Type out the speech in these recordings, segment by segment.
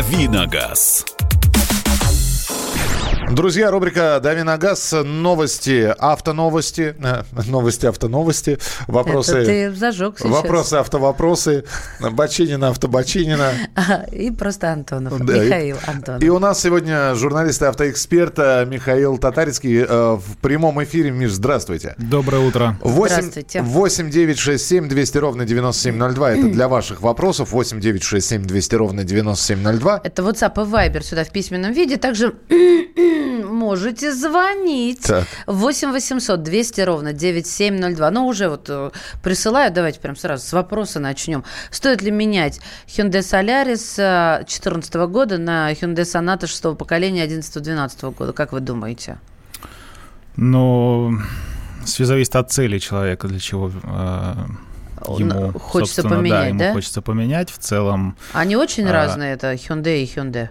«Дави на газ». Друзья, рубрика «Дави на газ». Новости, автоновости, новости, вопросы. Это ты зажег сейчас. Вопросы, автовопросы, Баченина, автобаченина. И просто Антонов, да, Михаил Антонов. И у нас сегодня журналист и автоэксперт Михаил Татарицкий в прямом эфире. Миш, здравствуйте. Доброе утро. 8-967-200-97-02. Это для ваших вопросов. 8-967-200-97-02. Это WhatsApp и Viber сюда в письменном виде. Также... можете звонить. 8-800-200-97-02. Ну, уже вот присылаю. Давайте прям сразу с вопроса начнем. Стоит ли менять Hyundai Solaris 2014 года на Hyundai Sonata 6-го поколения 2011-2012 года? Как вы думаете? Ну, все зависит от цели человека, для чего... ему хочется поменять, да? Ему хочется поменять в целом. Они очень разные, это Hyundai и Hyundai.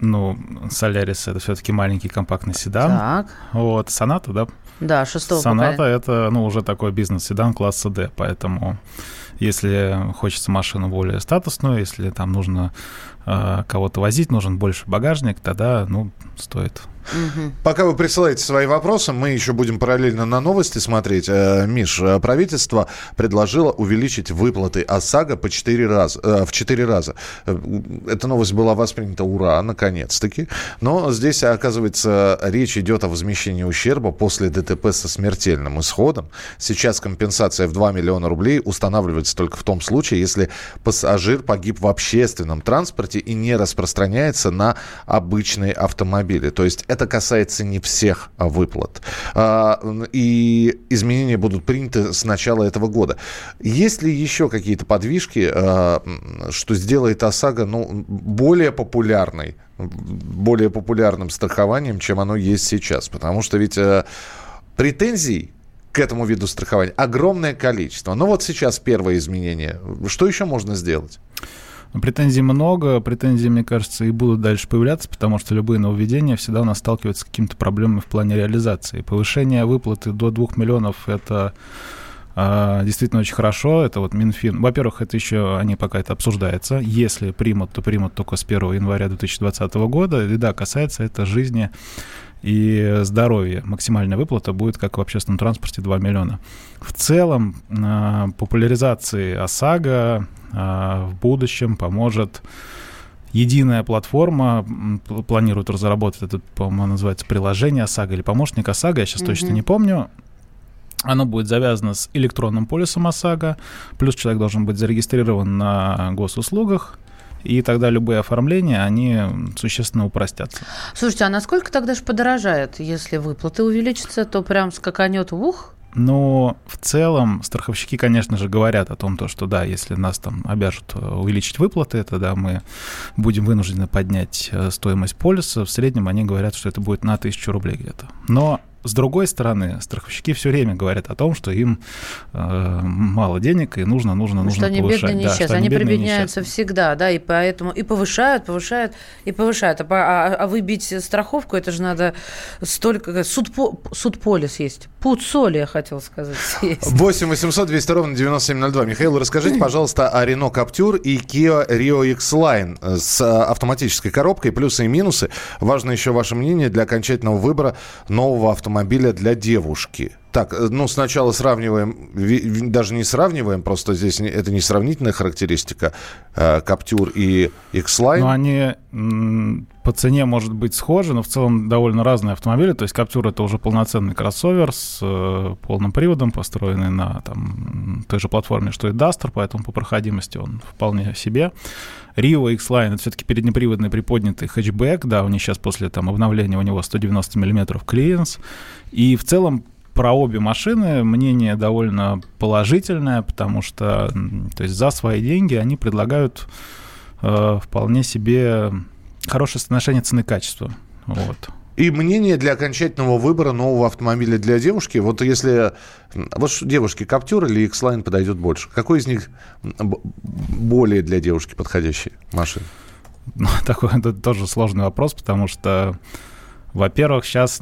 Ну, Solaris — это все-таки маленький компактный седан. Так. Вот, Sonata, да? Да, 6-го поколения. Sonata — это, ну, уже такой бизнес-седан класса D, поэтому если хочется машину более статусную, если там нужно кого-то возить, нужен больше багажник, тогда, ну, стоит. Угу. Пока вы присылаете свои вопросы, мы еще будем параллельно на новости смотреть. Миш, правительство предложило увеличить выплаты ОСАГО в 4 раза. Эта новость была воспринята ура, наконец-таки. Но здесь, оказывается, речь идет о возмещении ущерба после ДТП со смертельным исходом. Сейчас компенсация в 2 миллиона рублей устанавливается только в том случае, если пассажир погиб в общественном транспорте и не распространяется на обычные автомобили. То есть это касается не всех выплат. И изменения будут приняты с начала этого года. Есть ли еще какие-то подвижки, что сделает ОСАГО, ну, более популярным страхованием, чем оно есть сейчас? Потому что ведь претензий к этому виду страхования огромное количество. Ну вот сейчас первое изменение. Что еще можно сделать? Претензий много, претензии, мне кажется, и будут дальше появляться, потому что любые нововведения всегда у нас сталкиваются с какими-то проблемами в плане реализации. Повышение выплаты до 2 миллионов – это действительно очень хорошо. Это вот Минфин. Во-первых, это еще они пока это обсуждается. Если примут, то примут только с 1 января 2020 года. И да, касается это жизни и здоровья. Максимальная выплата будет, как в общественном транспорте, 2 миллиона. В целом популяризации ОСАГО в будущем поможет единая платформа, планируют разработать, это, по-моему, называется приложение ОСАГО или помощник ОСАГО, я сейчас точно не помню. Оно будет завязано с электронным полисом ОСАГО, плюс человек должен быть зарегистрирован на госуслугах, и тогда любые оформления, они существенно упростятся. Слушайте, а насколько тогда же подорожает, если выплаты увеличатся, то прям скаканет ух? Но в целом страховщики, конечно же, говорят о том, что да, если нас там обяжут увеличить выплаты, тогда мы будем вынуждены поднять стоимость полиса. В среднем они говорят, что это будет на 1000 рублей где-то. Но, с другой стороны, страховщики все время говорят о том, что им мало денег и нужно повышать. Что они бедные, да, несчастные, они прибедняются всегда, да, и поэтому и повышают. А выбить страховку, это же надо столько... Судполис есть. Пудсоли, я хотел сказать. 8-800-200-97-02. Михаил, расскажите, пожалуйста, о Renault Captur и Kia Rio X-Line с автоматической коробкой, плюсы и минусы. Важно еще ваше мнение для окончательного выбора нового автомобиля для девушки. Так, ну сначала сравниваем, даже не сравниваем, просто здесь это не сравнительная характеристика Captur и X-Line. Но они по цене, может быть, схожи, но в целом довольно разные автомобили. То есть Captur — это уже полноценный кроссовер с полным приводом, построенный на той же платформе, что и Duster, поэтому по проходимости он вполне себе. Rio X-Line — это все-таки переднеприводный приподнятый хэтчбэк, да, у них сейчас после обновления у него 190 мм клиренс, и в целом про обе машины мнение довольно положительное, потому что за свои деньги они предлагают вполне себе хорошее соотношение цены-качества. Вот. И мнение для окончательного выбора нового автомобиля для девушки. Вот если девушке Captur или X-Line подойдет больше, какой из них более для девушки подходящий машина? Такой это тоже сложный вопрос, потому что, во-первых, сейчас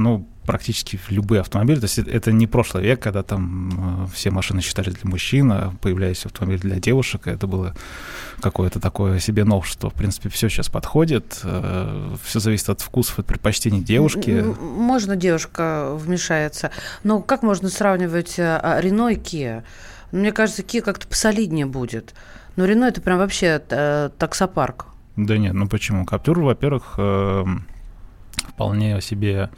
практически любые автомобили. То есть это не прошлый век, когда там все машины считались для мужчин, а появлялись автомобили для девушек. Это было какое-то такое себе новшество. В принципе, все сейчас подходит. Все зависит от вкусов, от предпочтений девушки. Можно девушка вмешается. Но как можно сравнивать Renault и Kia? Мне кажется, Kia как-то посолиднее будет. Но Renault — это прям вообще таксопарк. Да нет, ну почему? Captur, во-первых, вполне себе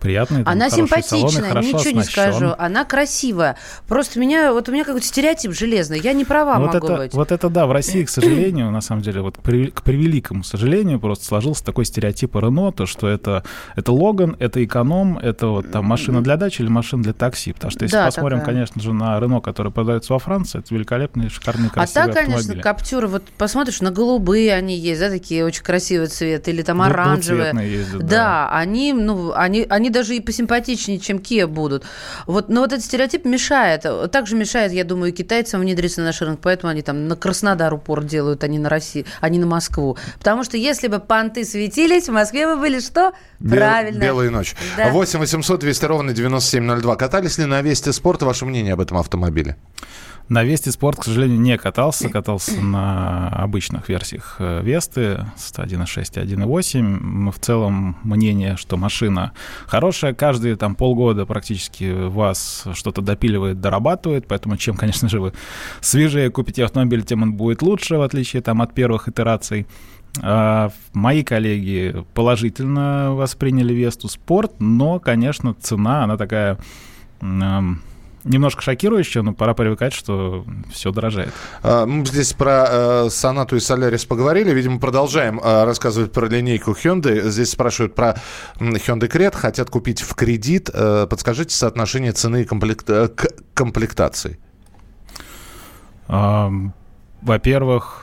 приятный. Она симпатичная, салоны, ничего оснащен. Не скажу. Она красивая. Просто у меня какой-то стереотип железный. Я не права вот могу быть. Вот это да. В России, к сожалению, на самом деле, вот к превеликому сожалению, просто сложился такой стереотип Renault, то, что это Логан, это эконом, это вот там машина для дачи или машина для такси. Потому что если посмотрим, такая, конечно же, на Renault, который продается во Франции, это великолепные, шикарные, красивые автомобили. А так, конечно, Captur, вот посмотришь, на голубые они есть, да, такие очень красивые цветы, или там оранжевые. Ездят, да, они даже и посимпатичнее, чем Kia будут. Вот, но вот этот стереотип мешает. Также мешает, я думаю, и китайцам внедриться на наш рынок, поэтому они там на Краснодар упор делают, а не на Россию, а не на Москву. Потому что если бы понты светились, в Москве бы были что? Правильно. Белая ночь. Да. 8 800 200 ровно 9702. Катались ли на Весте Спорт? Ваше мнение об этом автомобиле? На Весте Спорт, к сожалению, не катался. Катался на обычных версиях Весты с 1.6 и 1.8. В целом мнение, что машина хорошая. Каждые там полгода практически вас что-то допиливает, дорабатывает. Поэтому чем, конечно же, вы свежее купите автомобиль, тем он будет лучше, в отличие там от первых итераций. Мои коллеги положительно восприняли Весту Спорт, но, конечно, цена, она такая... Немножко шокирующе, но пора привыкать, что все дорожает. Мы здесь про Сонату и Солярис поговорили. Видимо, продолжаем рассказывать про линейку Hyundai. Здесь спрашивают про Hyundai Creta. Хотят купить в кредит. Подскажите соотношение цены и комплектации. Во-первых,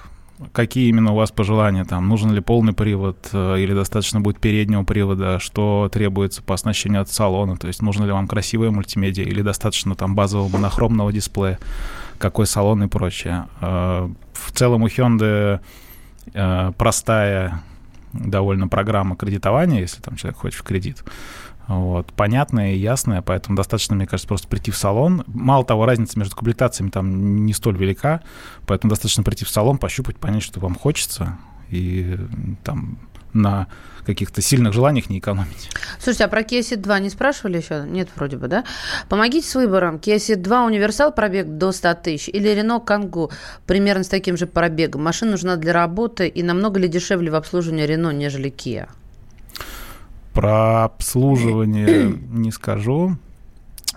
какие именно у вас пожелания? Там, нужен ли полный привод или достаточно будет переднего привода? Что требуется по оснащению от салона? То есть нужно ли вам красивая мультимедиа или достаточно там базового монохромного дисплея? Какой салон и прочее? В целом у Hyundai простая довольно программа кредитования, если там человек хочет в кредит. Вот, понятная и ясная, поэтому достаточно, мне кажется, просто прийти в салон. Мало того, разница между комплектациями там не столь велика, поэтому достаточно прийти в салон, пощупать, понять, что вам хочется, и там на каких-то сильных желаниях не экономить. Слушайте, а про Kia Ceed 2 не спрашивали еще? Нет, вроде бы, да? Помогите с выбором. Kia Ceed 2 универсал, пробег до 100 тысяч, или Renault Kangoo примерно с таким же пробегом. Машина нужна для работы, и намного ли дешевле в обслуживании Renault, нежели Kia? Про обслуживание не скажу.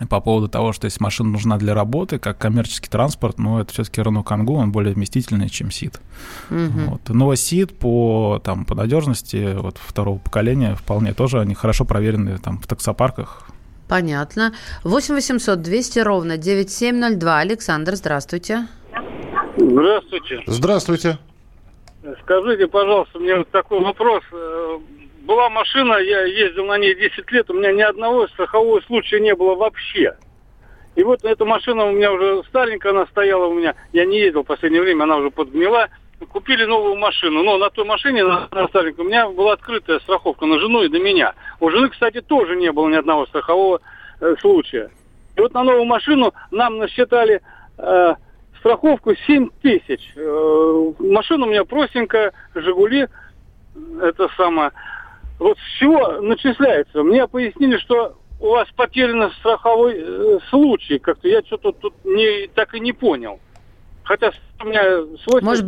По поводу того, что если машина нужна для работы, как коммерческий транспорт, но это все-таки Renault Kangoo, он более вместительный, чем Ceed. Mm-hmm. Вот. Но Ceed по надежности вот, второго поколения вполне тоже, они хорошо проверены там, в таксопарках. Понятно. 8 800 200 ровно 9702. Александр, здравствуйте. Здравствуйте. Здравствуйте. Скажите, пожалуйста, мне вот такой вопрос. Была машина, я ездил на ней 10 лет, у меня ни одного страхового случая не было вообще. И вот эта машина у меня уже старенькая, она стояла у меня, я не ездил в последнее время, она уже подгнила. Купили новую машину, но на той машине, на старенькой, у меня была открытая страховка на жену и на меня. У жены, кстати, тоже не было ни одного страхового случая. И вот на новую машину нам насчитали страховку 7 тысяч. Машина у меня простенькая, «Жигули», это самое... Вот с чего начисляется? Мне пояснили, что у вас потерян страховой случай. Как-то я что-то тут так и не понял. Хотя у меня свойства... Может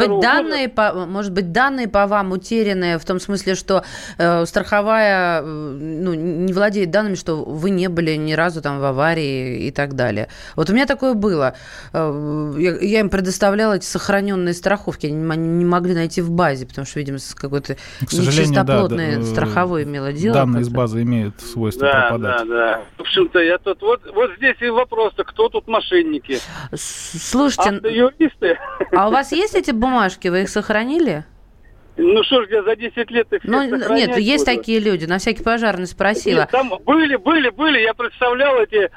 быть, данные по вам утеряны в том смысле, что страховая не владеет данными, что вы не были ни разу там в аварии и так далее. Вот у меня такое было. Я им предоставляла эти сохраненные страховки. Они не могли найти в базе, потому что, видимо, с какой-то нечистоплотной страховой имело дело. Данные из базы имеют свойство пропадать. Да. В общем-то, я тут... Вот здесь и вопрос-то, кто тут мошенники? Слушайте... А у вас есть эти бумажки? Вы их сохранили? Ну что ж, я за 10 лет их сохранять. Нет, есть буду. Такие люди, на всякий пожарный спросила. Нет, там были, я представлял эти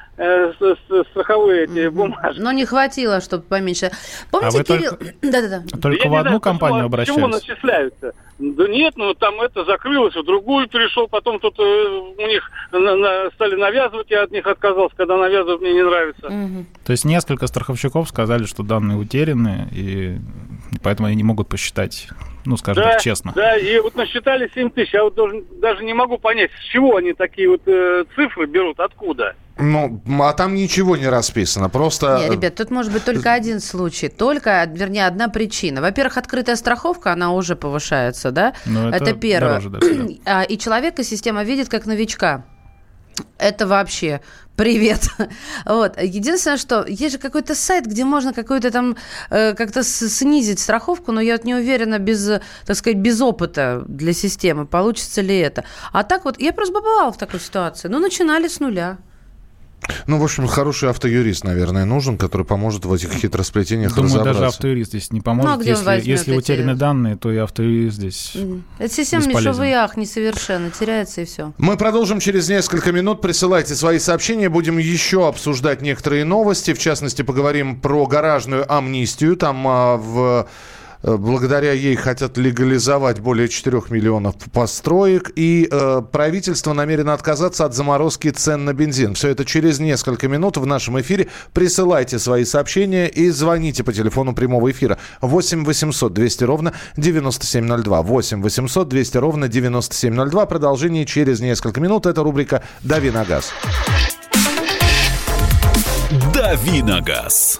страховые эти бумажки. Но не хватило, чтобы поменьше. Помните, Кирилл... Только в одну компанию обращались? Почему начисляются? Да нет, ну там это закрылось, в другую перешел, потом тут у них стали навязывать, я от них отказался, когда навязывают, мне не нравится. Угу. То есть несколько страховщиков сказали, что данные утеряны, и поэтому они не могут посчитать, ну, скажем так, честно. Да, и вот насчитали 7 тысяч, я вот даже не могу понять, с чего они такие вот цифры берут, откуда. Ну, а там ничего не расписано, просто... Нет, ребят, тут может быть только один случай, одна причина. Во-первых, открытая страховка, она уже повышается, да? Ну, это первое. Дороже, да. И человека система видит как новичка. Это вообще... Привет. Вот. Единственное, что есть же какой-то сайт, где можно какую-то там как-то снизить страховку, но я вот не уверена, без опыта для системы, получится ли это. А так вот, я просто бывала в такой ситуации. Ну, начинали с нуля. Ну, в общем, хороший автоюрист, наверное, нужен, который поможет в этих хитросплетениях разобраться. Думаю, даже автоюрист здесь не поможет. Если утеряны данные, то и автоюрист здесь бесполезен. Это система мишевый несовершенно, теряется и все. Мы продолжим через несколько минут. Присылайте свои сообщения. Будем еще обсуждать некоторые новости. В частности, поговорим про гаражную амнистию. Благодаря ей хотят легализовать более 4 миллионов построек, и правительство намерено отказаться от заморозки цен на бензин. Все это через несколько минут в нашем эфире. Присылайте свои сообщения и звоните по телефону прямого эфира 8 800 200 ровно 9702. 8 800 200 ровно 9702. Продолжение через несколько минут. Это рубрика «Дави на газ». «Дави на газ».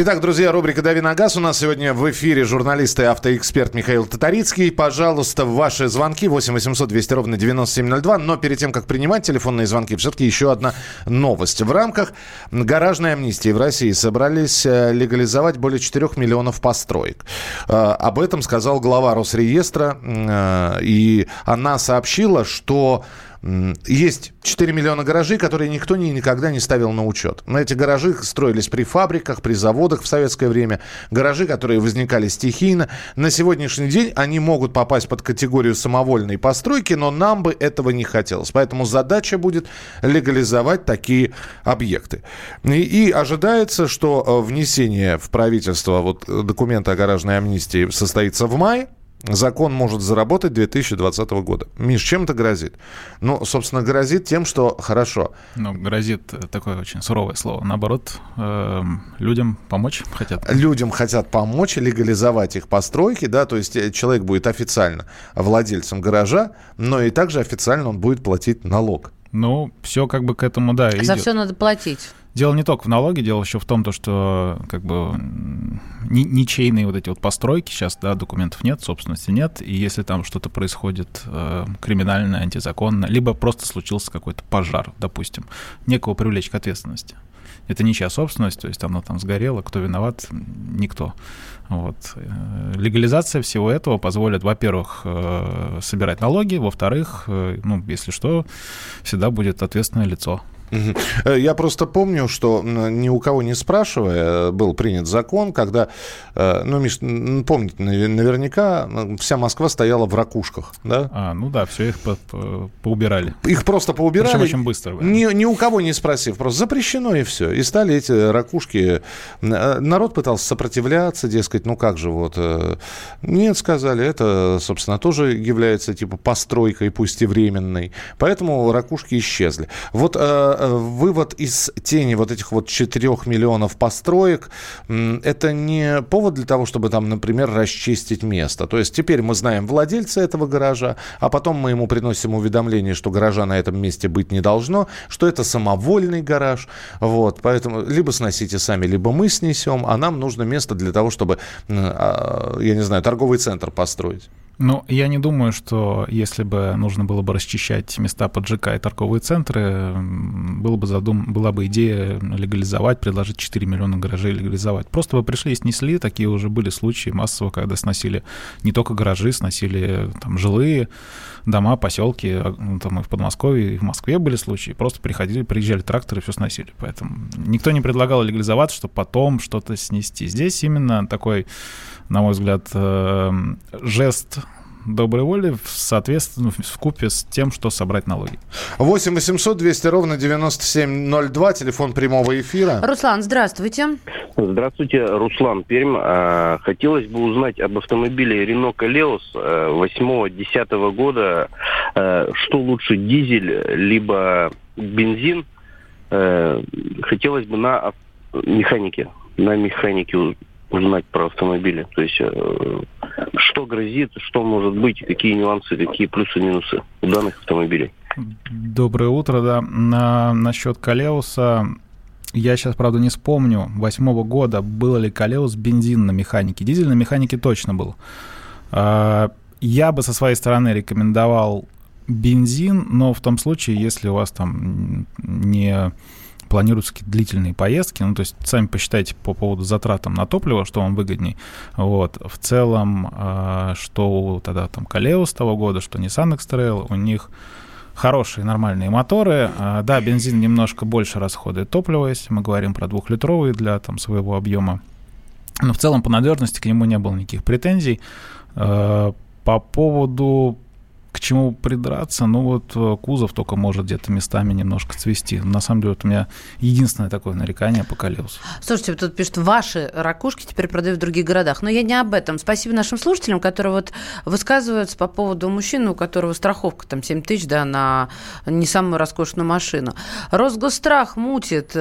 Итак, друзья, рубрика «Дави на газ». У нас сегодня в эфире журналист и автоэксперт Михаил Татарицкий. Пожалуйста, ваши звонки 8 800 200 ровно 9702. Но перед тем, как принимать телефонные звонки, все-таки еще одна новость. В рамках гаражной амнистии в России собрались легализовать более 4 миллионов построек. Об этом сказал глава Росреестра. И она сообщила, что... Есть 4 миллиона гаражей, которые никто никогда не ставил на учет. Эти гаражи строились при фабриках, при заводах в советское время. Гаражи, которые возникали стихийно. На сегодняшний день они могут попасть под категорию самовольной постройки, но нам бы этого не хотелось. Поэтому задача будет легализовать такие объекты. И ожидается, что внесение в правительство документа о гаражной амнистии состоится в мае. Закон может заработать 2020 года. Миш, чем это грозит? Ну, собственно, грозит тем, что хорошо. Ну, грозит такое очень суровое слово. Наоборот, людям помочь хотят. Людям хотят помочь, легализовать их постройки, да, то есть человек будет официально владельцем гаража, но и также официально он будет платить налог. Ну, все как бы к этому, да, идет. За все надо платить. Дело не только в налоге, дело еще в том, что как бы ничейные вот эти вот постройки сейчас, да, документов нет, собственности нет, и если там что-то происходит криминальное, антизаконное, либо просто случился какой-то пожар, допустим, некого привлечь к ответственности. Это ничья собственность, то есть оно там сгорело, кто виноват, никто. Вот. Легализация всего этого позволит, во-первых, собирать налоги, во-вторых, ну, если что, всегда будет ответственное лицо. Я просто помню, что ни у кого не спрашивая, был принят закон, когда, ну, Миш, помните, наверняка вся Москва стояла в ракушках, да? А, ну да, все их поубирали. Их просто поубирали. Причем очень быстро. Да. Ни у кого не спросив, просто запрещено и все. И стали эти ракушки... Народ пытался сопротивляться, дескать, ну как же вот... Нет, сказали, это, собственно, тоже является типа постройкой, пусть и временной. Поэтому ракушки исчезли. Вот... вывод из тени вот этих вот 4 миллионов построек, это не повод для того, чтобы там, например, расчистить место. То есть теперь мы знаем владельца этого гаража, а потом мы ему приносим уведомление, что гаража на этом месте быть не должно, что это самовольный гараж. Вот, поэтому либо сносите сами, либо мы снесем, а нам нужно место для того, чтобы, я не знаю, торговый центр построить. Ну, я не думаю, что если бы нужно было бы расчищать места под ЖК и торговые центры, была бы идея легализовать, предложить 4 миллиона гаражей легализовать. Просто бы пришли и снесли, такие уже были случаи массово, когда сносили не только гаражи, сносили там жилые дома, поселки, там и в Подмосковье, и в Москве были случаи, просто приезжали тракторы и все сносили. Поэтому никто не предлагал легализоваться, чтобы потом что-то снести. Здесь именно такой, на мой взгляд, жест доброй воли вкупе с тем, что собрать налоги. 8 800 200 ровно 9702, телефон прямого эфира. Руслан, здравствуйте. Здравствуйте, Руслан, Пермь. Хотелось бы узнать об автомобиле Renault Kangoo 8-10 года. Что лучше, дизель либо бензин? Хотелось бы на механике узнать про автомобили. То есть, что грозит, что может быть, какие нюансы, какие плюсы, минусы у данных автомобилей. Доброе утро, да. Насчет Калеуса. Я сейчас, правда, не вспомню, 2008 года, был ли Калеус бензин на механике. Дизель на механике точно был. Я бы со своей стороны рекомендовал бензин, но в том случае, если у вас там не... планируются какие-то длительные поездки, ну, то есть сами посчитайте по поводу затратам на топливо, что вам выгодней. Вот. В целом, что тогда там Калео с того года, что Nissan X-Trail, у них хорошие нормальные моторы. Да, бензин немножко больше расходует топлива, если мы говорим про 2-литровые для там своего объема. Но в целом по надежности к нему не было никаких претензий. По поводу к чему придраться, ну вот кузов только может где-то местами немножко цвести. На самом деле, вот у меня единственное такое нарекание по Калеусу. Слушайте, тут пишут, ваши ракушки теперь продают в других городах. Но я не об этом. Спасибо нашим слушателям, которые вот высказываются по поводу мужчины, у которого страховка там 7 тысяч, да, на не самую роскошную машину. Росгосстрах мутит.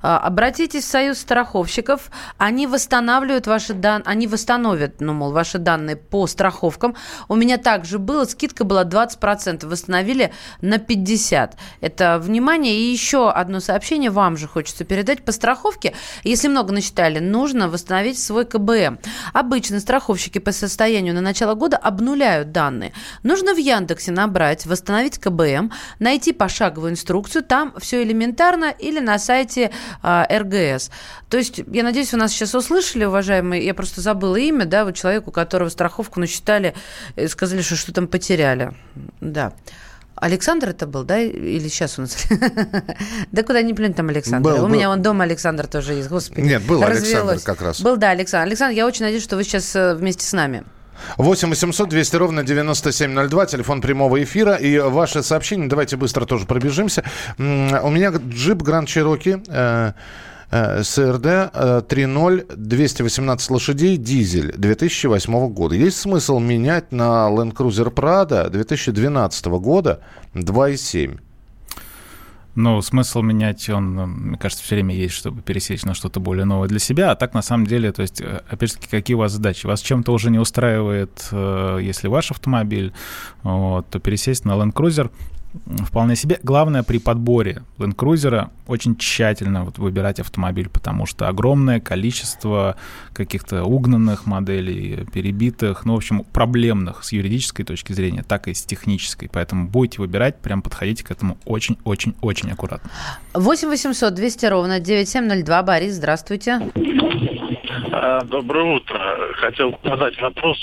Обратитесь в Союз страховщиков. Они восстанавливают ваши данные, они восстановят, ну, мол, ваши данные по страховкам. У меня также было, скидка была 20%, восстановили на 50%. Это внимание. И еще одно сообщение вам же хочется передать. По страховке, если много насчитали, нужно восстановить свой КБМ. Обычно страховщики по состоянию на начало года обнуляют данные. Нужно в Яндексе набрать «Восстановить КБМ», найти пошаговую инструкцию, там все элементарно, или на сайте РГС. То есть, я надеюсь, вы нас сейчас услышали, уважаемые, я просто забыла имя, да, вот человеку, которого страховку насчитали, сказали, что там потеряли. Да. Александр это был, да? Или сейчас у нас? Да куда ни плюнь там Александр. У меня вон дома Александр тоже есть, господи. Нет, был Александр как раз. Был, да, Александр. Александр, я очень надеюсь, что вы сейчас вместе с нами. 8 800 200 ровно 9702, телефон прямого эфира. И ваше сообщение, давайте быстро тоже пробежимся. У меня джип Grand Cherokee СРД 3.0, 218 лошадей, дизель 2008 года. Есть смысл менять на Land Cruiser Prado 2012 года 2.7? Ну, смысл менять, он, мне кажется, все время есть, чтобы пересечь на что-то более новое для себя. А так, на самом деле, то есть, опять-таки, какие у вас задачи? Вас чем-то уже не устраивает, если ваш автомобиль, вот, то пересесть на Land Cruiser вполне себе. Главное при подборе Land Cruiser очень тщательно вот выбирать автомобиль, потому что огромное количество каких-то угнанных моделей, перебитых, ну, в общем, проблемных с юридической точки зрения, так и с технической. Поэтому будете выбирать, прям подходите к этому очень-очень-очень аккуратно. 8 800 200 ровно 9702. Борис, здравствуйте. Доброе утро. Хотел задать вопрос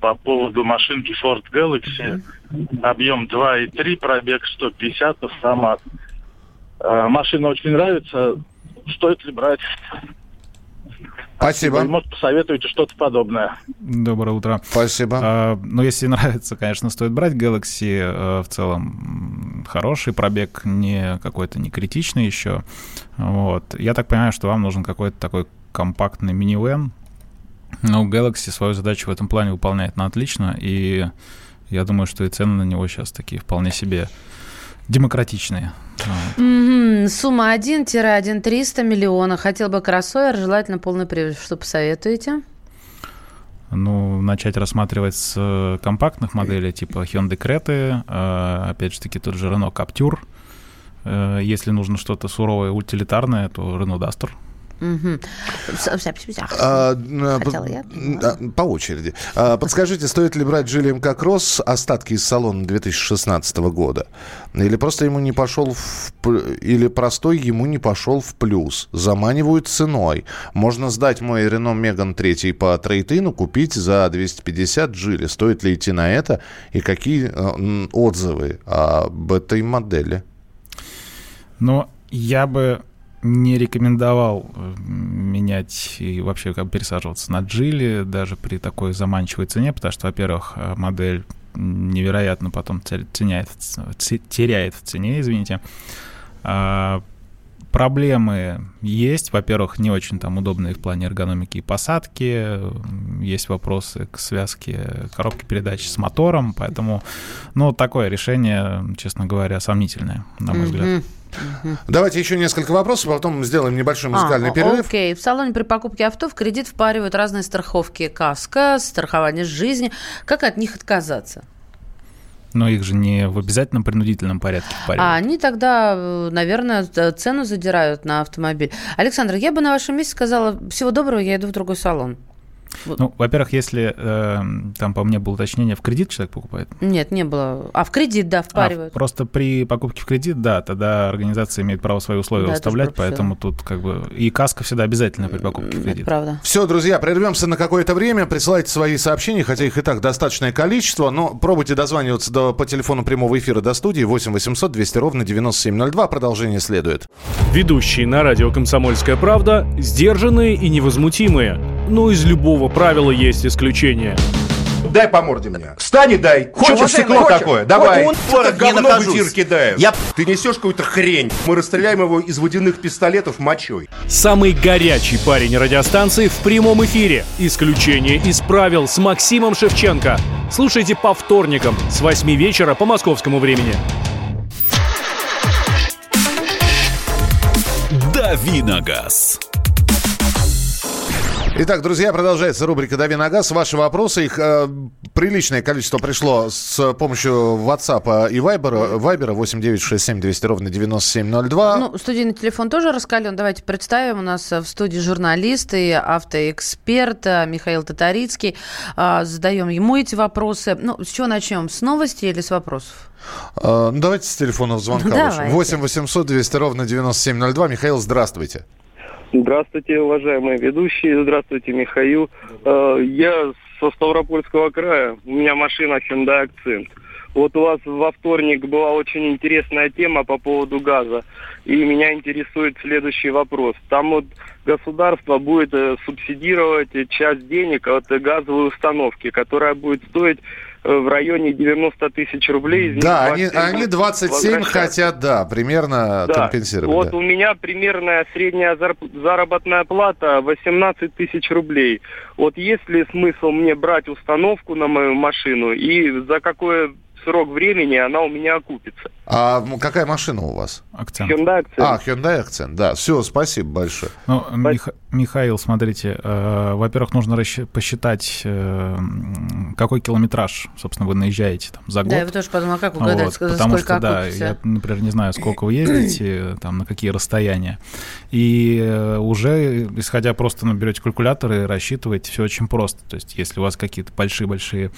по поводу машинки Ford Galaxy. Объем 2,3, пробег 150, автомат. Машина очень нравится. Стоит ли брать? Спасибо. Вы, может, посоветуете что-то подобное. Доброе утро. Спасибо. Ну, если нравится, конечно, стоит брать. Galaxy в целом хороший, пробег не какой-то не критичный еще. Вот. Я так понимаю, что вам нужен какой-то такой компактный минивэн. Но Galaxy свою задачу в этом плане выполняет на отлично, и я думаю, что и цены на него сейчас такие вполне себе демократичные. Сумма 1-1,3 миллиона. Хотел бы кроссовер, желательно полный привод. Что посоветуете? Ну, начать рассматривать с компактных моделей, типа Hyundai Creta, опять же таки тот же Renault Captur. Если нужно что-то суровое, утилитарное, то Renault Duster. По очереди. Подскажите, стоит ли брать Geely MK Cross остатки из салона 2016 года? Или просто ему не пошел в... Или простой ему не пошел в плюс? Заманивают ценой. Можно сдать мой Renault Megane 3 по трейд-ину, купить за 250 Geely. Стоит ли идти на это? И какие отзывы об этой модели? Но я бы не рекомендовал менять и вообще как бы пересаживаться на Geely даже при такой заманчивой цене, потому что, во-первых, модель невероятно потом теряет в цене, извините. Проблемы есть. Во-первых, не очень там удобные в плане эргономики и посадки. Есть вопросы к связке коробки передач с мотором. Поэтому, ну, такое решение, честно говоря, сомнительное, на мой взгляд. Давайте еще несколько вопросов, а потом сделаем небольшой музыкальный перерыв. Окей. В салоне при покупке авто в кредит впаривают разные страховки. Каско, страхование жизни. Как от них отказаться? Но их же не в обязательном принудительном порядке впаривают. А они тогда, наверное, цену задирают на автомобиль. Александр, я бы на вашем месте сказала, всего доброго, я иду в другой салон. Ну, во-первых, если там по мне было уточнение, в кредит человек покупает? Нет, не было. А в кредит, да, впаривают. Просто при покупке в кредит, да, тогда организация имеет право свои условия выставлять, поэтому тут как бы и каска всегда обязательно при покупке в кредит. Это правда. Все, друзья, прервемся на какое-то время, присылайте свои сообщения, хотя их и так достаточное количество, но пробуйте дозваниваться по телефону прямого эфира до студии 8 800 200 ровно 9702, продолжение следует. Ведущие на радио «Комсомольская правда» сдержанные и невозмутимые, но из любого правила есть исключение. Дай по морде мне. Встань и дай. Хочешь стекло такое? Давай. Вот он говно в эфир кидает. Ты несешь какую-то хрень. Мы расстреляем его из водяных пистолетов мочой. Самый горячий парень радиостанции в прямом эфире. Исключение из правил с Максимом Шевченко. Слушайте по вторникам с 8 вечера по московскому времени. Дави на газ. Итак, друзья, продолжается рубрика «Дави на газ». Ваши вопросы, их приличное количество пришло с помощью WhatsApp и Viber 8 9 6 7 200 ровно 97 02. Ну, студийный телефон тоже раскален. Давайте представим, у нас в студии журналист и автоэксперт Михаил Татарицкий. Задаем ему эти вопросы. Ну, с чего начнем? С новостей или с вопросов? Давайте с телефонного звонка. Давайте. 8 800 200 ровно 97 02. Михаил, здравствуйте. Здравствуйте, уважаемые ведущие. Здравствуйте, Михаил. Я со Ставропольского края. У меня машина Hyundai Accent. Вот у вас во вторник была очень интересная тема по поводу газа. И меня интересует следующий вопрос. Там вот государство будет субсидировать часть денег от газовой установки, которая будет стоить в районе 90 тысяч рублей. Да, они 27 хотят, да, примерно да. компенсировать. Вот да. У меня примерная средняя заработная плата 18 тысяч рублей. Вот есть ли смысл мне брать установку на мою машину и за какое срок времени она у меня окупится? А какая машина у вас? Accent. Hyundai Accent. Hyundai Accent, да. Все, спасибо большое. Ну, Михаил, смотрите, во-первых, нужно посчитать, какой километраж, собственно, вы наезжаете там, за год. Да, я бы тоже подумала, как угадать, вот, сколько потому что, окупится. Да, я, например, не знаю, сколько вы ездите, там, на какие расстояния. И уже, исходя просто, берете калькулятор и рассчитываете, все очень просто. То есть, если у вас какие-то большие-большие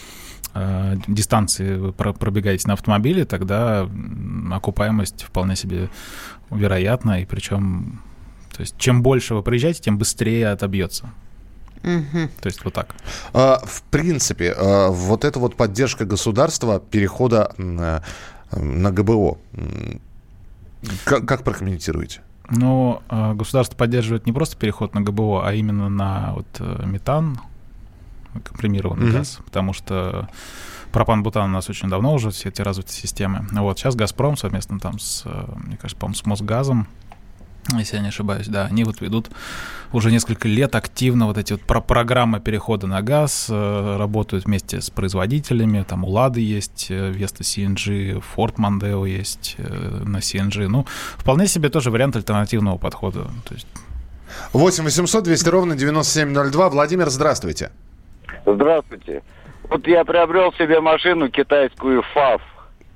дистанции вы пробегаете на автомобиле, тогда окупаемость вполне себе вероятна, и причем, то есть, чем больше вы проезжаете, тем быстрее отобьется. Угу. То есть вот так. В принципе, вот эта вот поддержка государства перехода на ГБО, как прокомментируете? Ну, государство поддерживает не просто переход на ГБО, а именно на вот метан, компримированный газ, потому что пропан-бутан у нас очень давно уже, все эти развитые системы. Вот сейчас «Газпром» совместно там с, мне кажется, по-моему, с «Мосгазом» если я не ошибаюсь, да, они вот ведут уже несколько лет активно вот эти вот программы перехода на газ, работают вместе с производителями, там у Лады есть Веста CNG, Ford Mondeo есть на CNG, ну, вполне себе тоже вариант альтернативного подхода. То есть... 8 800 200 ровно 9702. Владимир, здравствуйте. Здравствуйте. Вот я приобрел себе машину китайскую FAV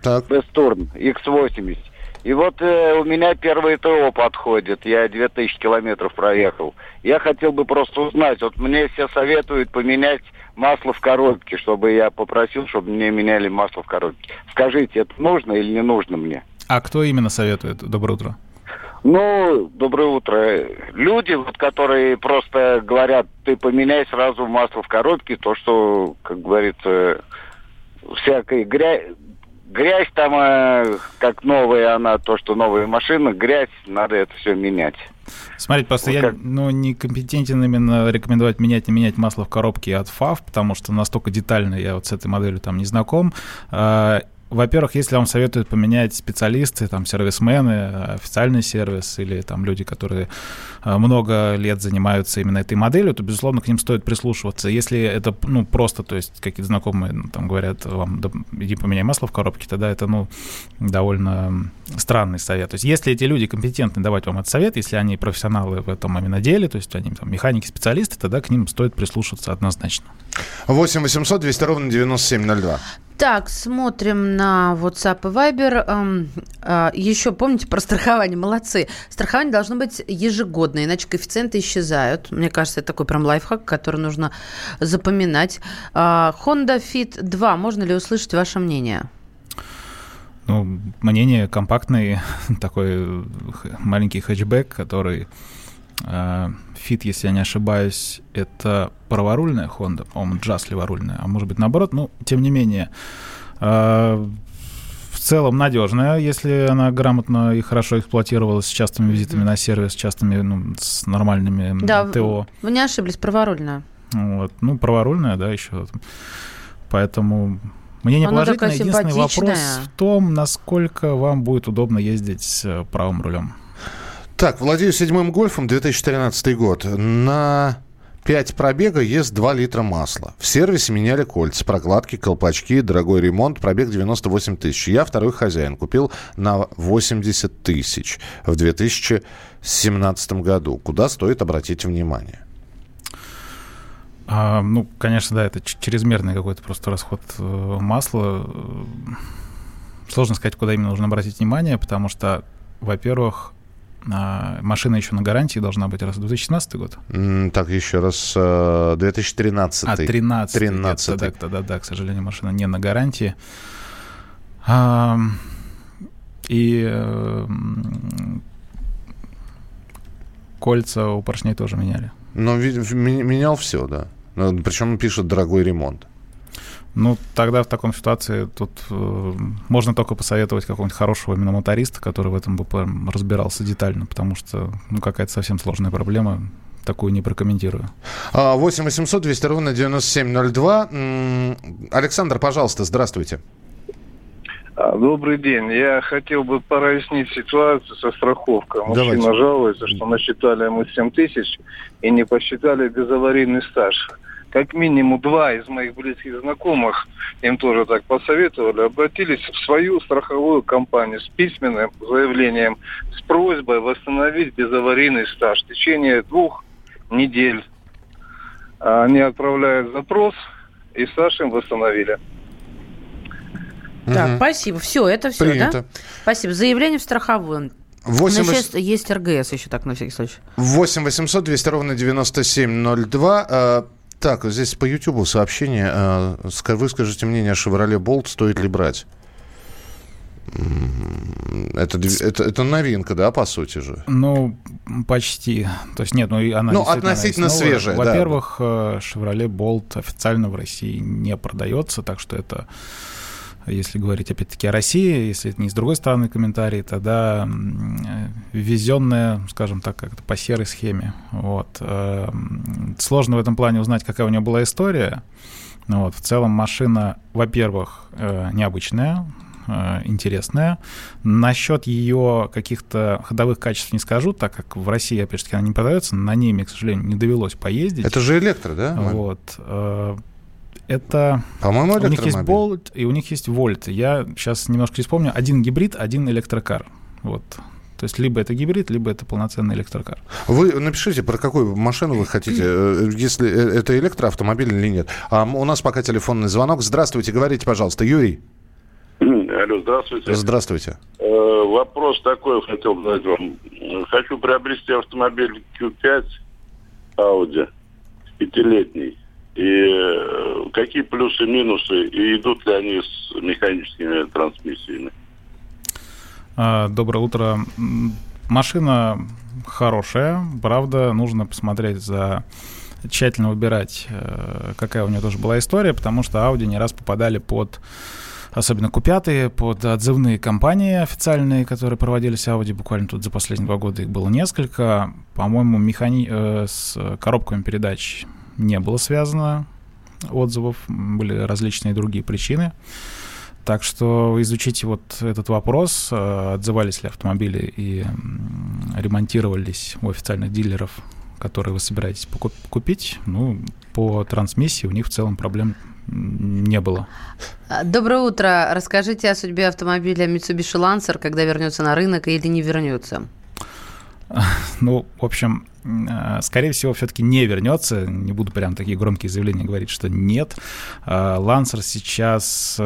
Besturn X-80. И вот у меня первое ТО подходит, я 2000 километров проехал. Я хотел бы просто узнать, вот мне все советуют поменять масло в коробке, чтобы я попросил, чтобы мне меняли масло в коробке. Скажите, это нужно или не нужно мне? А кто именно советует? Доброе утро. Ну, доброе утро. Люди, вот, которые просто говорят, ты поменяй сразу масло в коробке, то, что, как говорится, всякая грязь там, как новая она, то, что новая машина, грязь, надо это все менять. Смотрите, просто вот я некомпетентен именно рекомендовать менять, не менять масло в коробке от FAV, потому что настолько детально я вот с этой моделью там не знаком. Во-первых, если вам советуют поменять специалисты, там, сервисмены, официальный сервис или там люди, которые много лет занимаются именно этой моделью, то, безусловно, к ним стоит прислушиваться. Если это, ну, просто, то есть какие-то знакомые там говорят вам, да, иди поменяй масло в коробке, тогда это, ну, довольно странный совет. То есть если эти люди компетентны давать вам этот совет, если они профессионалы в этом именно деле, то есть они там механики, специалисты, тогда к ним стоит прислушиваться однозначно. 8 800 200 ровно 9702. Так, смотрим на WhatsApp и Viber. Еще помните про страхование? Молодцы. Страхование должно быть ежегодное, иначе коэффициенты исчезают. Мне кажется, это такой прям лайфхак, который нужно запоминать. Honda Fit 2. Можно ли услышать ваше мнение? Ну, мнение компактный, такой маленький хэтчбэк, который... Fit, если я не ошибаюсь, это праворульная Honda, по-моему, Jazz леворульная, а может быть наоборот, но тем не менее в целом надежная, если она грамотно и хорошо эксплуатировалась, с частыми визитами на сервис, с частыми, ну, с нормальными ТО. Вы не ошиблись, праворульная. Вот. Ну, праворульная, да, еще. Поэтому... Мне не положительно, единственный вопрос в том, насколько вам будет удобно ездить с правым рулем. Так, владею седьмым гольфом, 2013 год. На 5 пробега ест 2 литра масла. В сервисе меняли кольца, прокладки, колпачки, дорогой ремонт, пробег 98 тысяч. Я второй хозяин, купил на 80 тысяч в 2017 году. Куда стоит обратить внимание? Ну, конечно, да, это чрезмерный какой-то просто расход масла. Сложно сказать, куда именно нужно обратить внимание, потому что, во-первых... Машина еще на гарантии должна быть раз 2016 год. Так, еще раз 2013. А, 13. Да, к сожалению, машина не на гарантии. И кольца у поршней тоже меняли. Но менял все, да. Причем пишет дорогой ремонт. Ну, тогда в таком ситуации тут можно только посоветовать какого-нибудь хорошего именно моториста, который в этом бы разбирался детально, потому что, ну, какая-то совсем сложная проблема, такую не прокомментирую. 8 800 200 ровно 9702. Александр, пожалуйста, здравствуйте. Добрый день. Я хотел бы прояснить ситуацию со страховкой. Мужчина жалуется, что насчитали ему 7 тысяч и не посчитали безаварийный стаж. Как минимум 2 из моих близких знакомых, им тоже так посоветовали, обратились в свою страховую компанию с письменным заявлением, с просьбой восстановить безаварийный стаж в течение 2 недель. Они отправляют запрос, и стаж им восстановили. Так, спасибо. Все, это все, принято. Да? Спасибо. Заявление в страховую. 8... Сейчас есть РГС еще так, на всякий случай. 8 800 200 ровно 9702. Так, здесь по Ютубу сообщение. Выскажите мнение о Chevrolet Bolt, стоит ли брать? Это новинка, да, по сути же? Ну, почти. То есть нет, ну она... Ну, относительно свежая, да. Во-первых, Chevrolet Bolt официально в России не продается, так что это... Если говорить, опять-таки, о России, если это не с другой стороны комментарий, тогда ввезенная, скажем так, как-то по серой схеме. Вот. Сложно в этом плане узнать, какая у нее была история. Вот. В целом машина, во-первых, необычная. интересная. Насчет ее каких-то ходовых качеств не скажу, так как в России, опять же, она не продается. На ней, мне, к сожалению, не довелось поездить. Это же электро, да? Вот. Это, по-моему, электромобиль. У них есть Bolt и у них есть Volt. Я сейчас немножко не вспомню. Один гибрид, один электрокар. Вот. То есть либо это гибрид, либо это полноценный электрокар. Вы напишите, про какую машину вы хотите, если это электроавтомобиль или нет. А у нас пока телефонный звонок. Здравствуйте, говорите, пожалуйста, Юрий. Алло, здравствуйте. Здравствуйте. Вопрос такой хотел задать вам. Хочу приобрести автомобиль Q5 Audi, пятилетний. И какие плюсы, минусы, и идут ли они с механическими трансмиссиями? Доброе утро. Машина хорошая, правда, нужно посмотреть за... тщательно выбирать, какая у нее тоже была история, потому что Audi не раз попадали под... особенно Q5, под отзывные кампании официальные, которые проводились Audi, буквально тут за последние 2 года их было несколько. По-моему, с коробками передач не было связано отзывов, были различные другие причины. Так что изучите вот этот вопрос, отзывались ли автомобили и ремонтировались у официальных дилеров, которые вы собираетесь купить. Ну, по трансмиссии у них в целом проблем не было. Доброе утро. Расскажите о судьбе автомобиля Mitsubishi Lancer, когда вернется на рынок или не вернется? Ну, в общем, скорее всего, все-таки не вернется. Не буду прям такие громкие заявления говорить, что нет. Lancer сейчас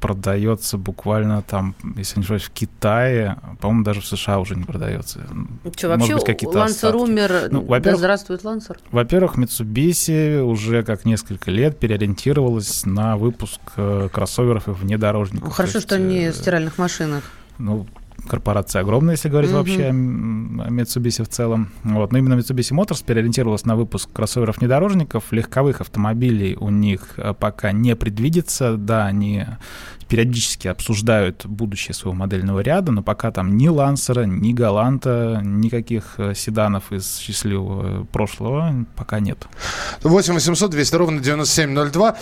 продается буквально там, если не ошибаюсь, в Китае. По-моему, даже в США уже не продается. Что, вообще Lancer умер? Ну, да здравствует Lancer. Во-первых, Mitsubishi уже как несколько лет переориентировалась на выпуск кроссоверов и внедорожников. Ну, хорошо, что не в стиральных машинах. Ну, корпорация огромная, если говорить вообще о Mitsubishi в целом. Вот. Но именно Mitsubishi Motors переориентировалась на выпуск кроссоверов-внедорожников. Легковых автомобилей у них пока не предвидится. Да, они периодически обсуждают будущее своего модельного ряда, но пока там ни Лансера, ни Галанта, никаких седанов из счастливого прошлого пока нет. 8 800 200 ровно 9702.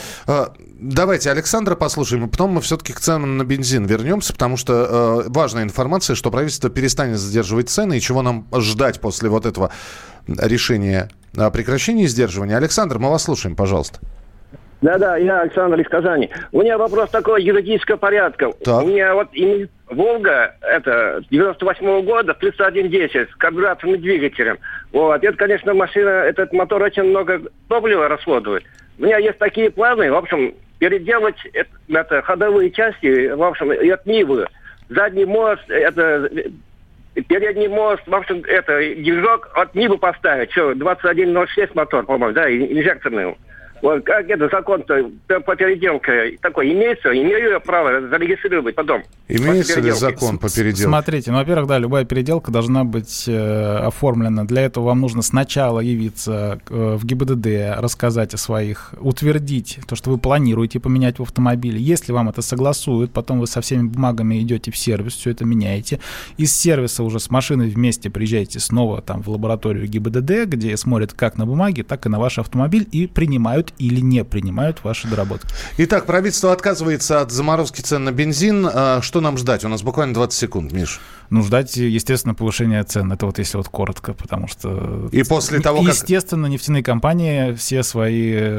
Давайте Александра послушаем, и потом мы все-таки к ценам на бензин вернемся, потому что важная информация, что правительство перестанет задерживать цены, и чего нам ждать после вот этого решения о прекращении сдерживания. Александр, мы вас слушаем, пожалуйста. Да-да, я Александр из Казани. У меня вопрос такого юридического порядка. Так. У меня вот «Волга» это 98-го года, 3110, с карбюраторным двигателем. Вот. Это, конечно, машина, этот мотор очень много топлива расходует. У меня есть такие планы, в общем, переделать это ходовые части, в общем, и от Нивы. Задний мост, это... Передний мост, в общем, это движок от Нивы поставить. Все, 2106 мотор, по-моему, да, инжекторный. Вот как это закон-то по переделке такой имеется? Имею я право зарегистрировать потом? Имеется ли закон по переделке? Смотрите, ну, во-первых, да, любая переделка должна быть оформлена. Для этого вам нужно сначала явиться в ГИБДД, рассказать о своих, утвердить то, что вы планируете поменять в автомобиле. Если вам это согласуют, потом вы со всеми бумагами идете в сервис, все это меняете. Из сервиса уже с машиной вместе приезжаете снова там в лабораторию ГИБДД, где смотрят как на бумаге, так и на ваш автомобиль и принимают или не принимают ваши доработки. Итак, правительство отказывается от заморозки цен на бензин. Что нам ждать? У нас буквально 20 секунд, Миш. Ну, ждать, естественно, повышения цен. Это вот если вот коротко, потому что... И после того, как... Естественно, нефтяные компании все свои...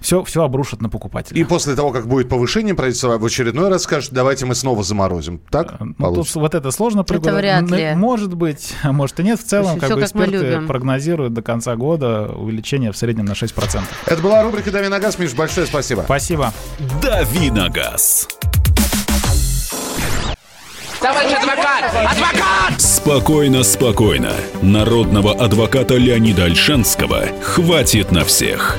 Все обрушат на покупателя. И после того, как будет повышение, правительство в очередной раз скажет, давайте мы снова заморозим. Так? Ну, тут вот это сложно. Это вряд ли. Может быть, может и нет. В целом, как бы эксперты прогнозируют до конца года увеличение в среднем на 6%. Это была рубрика «Дави на газ». Миш, большое спасибо. Спасибо. «Дави на газ». Товарищ адвокат! Адвокат! Спокойно, спокойно. Народного адвоката Леонида Ольшанского хватит на всех.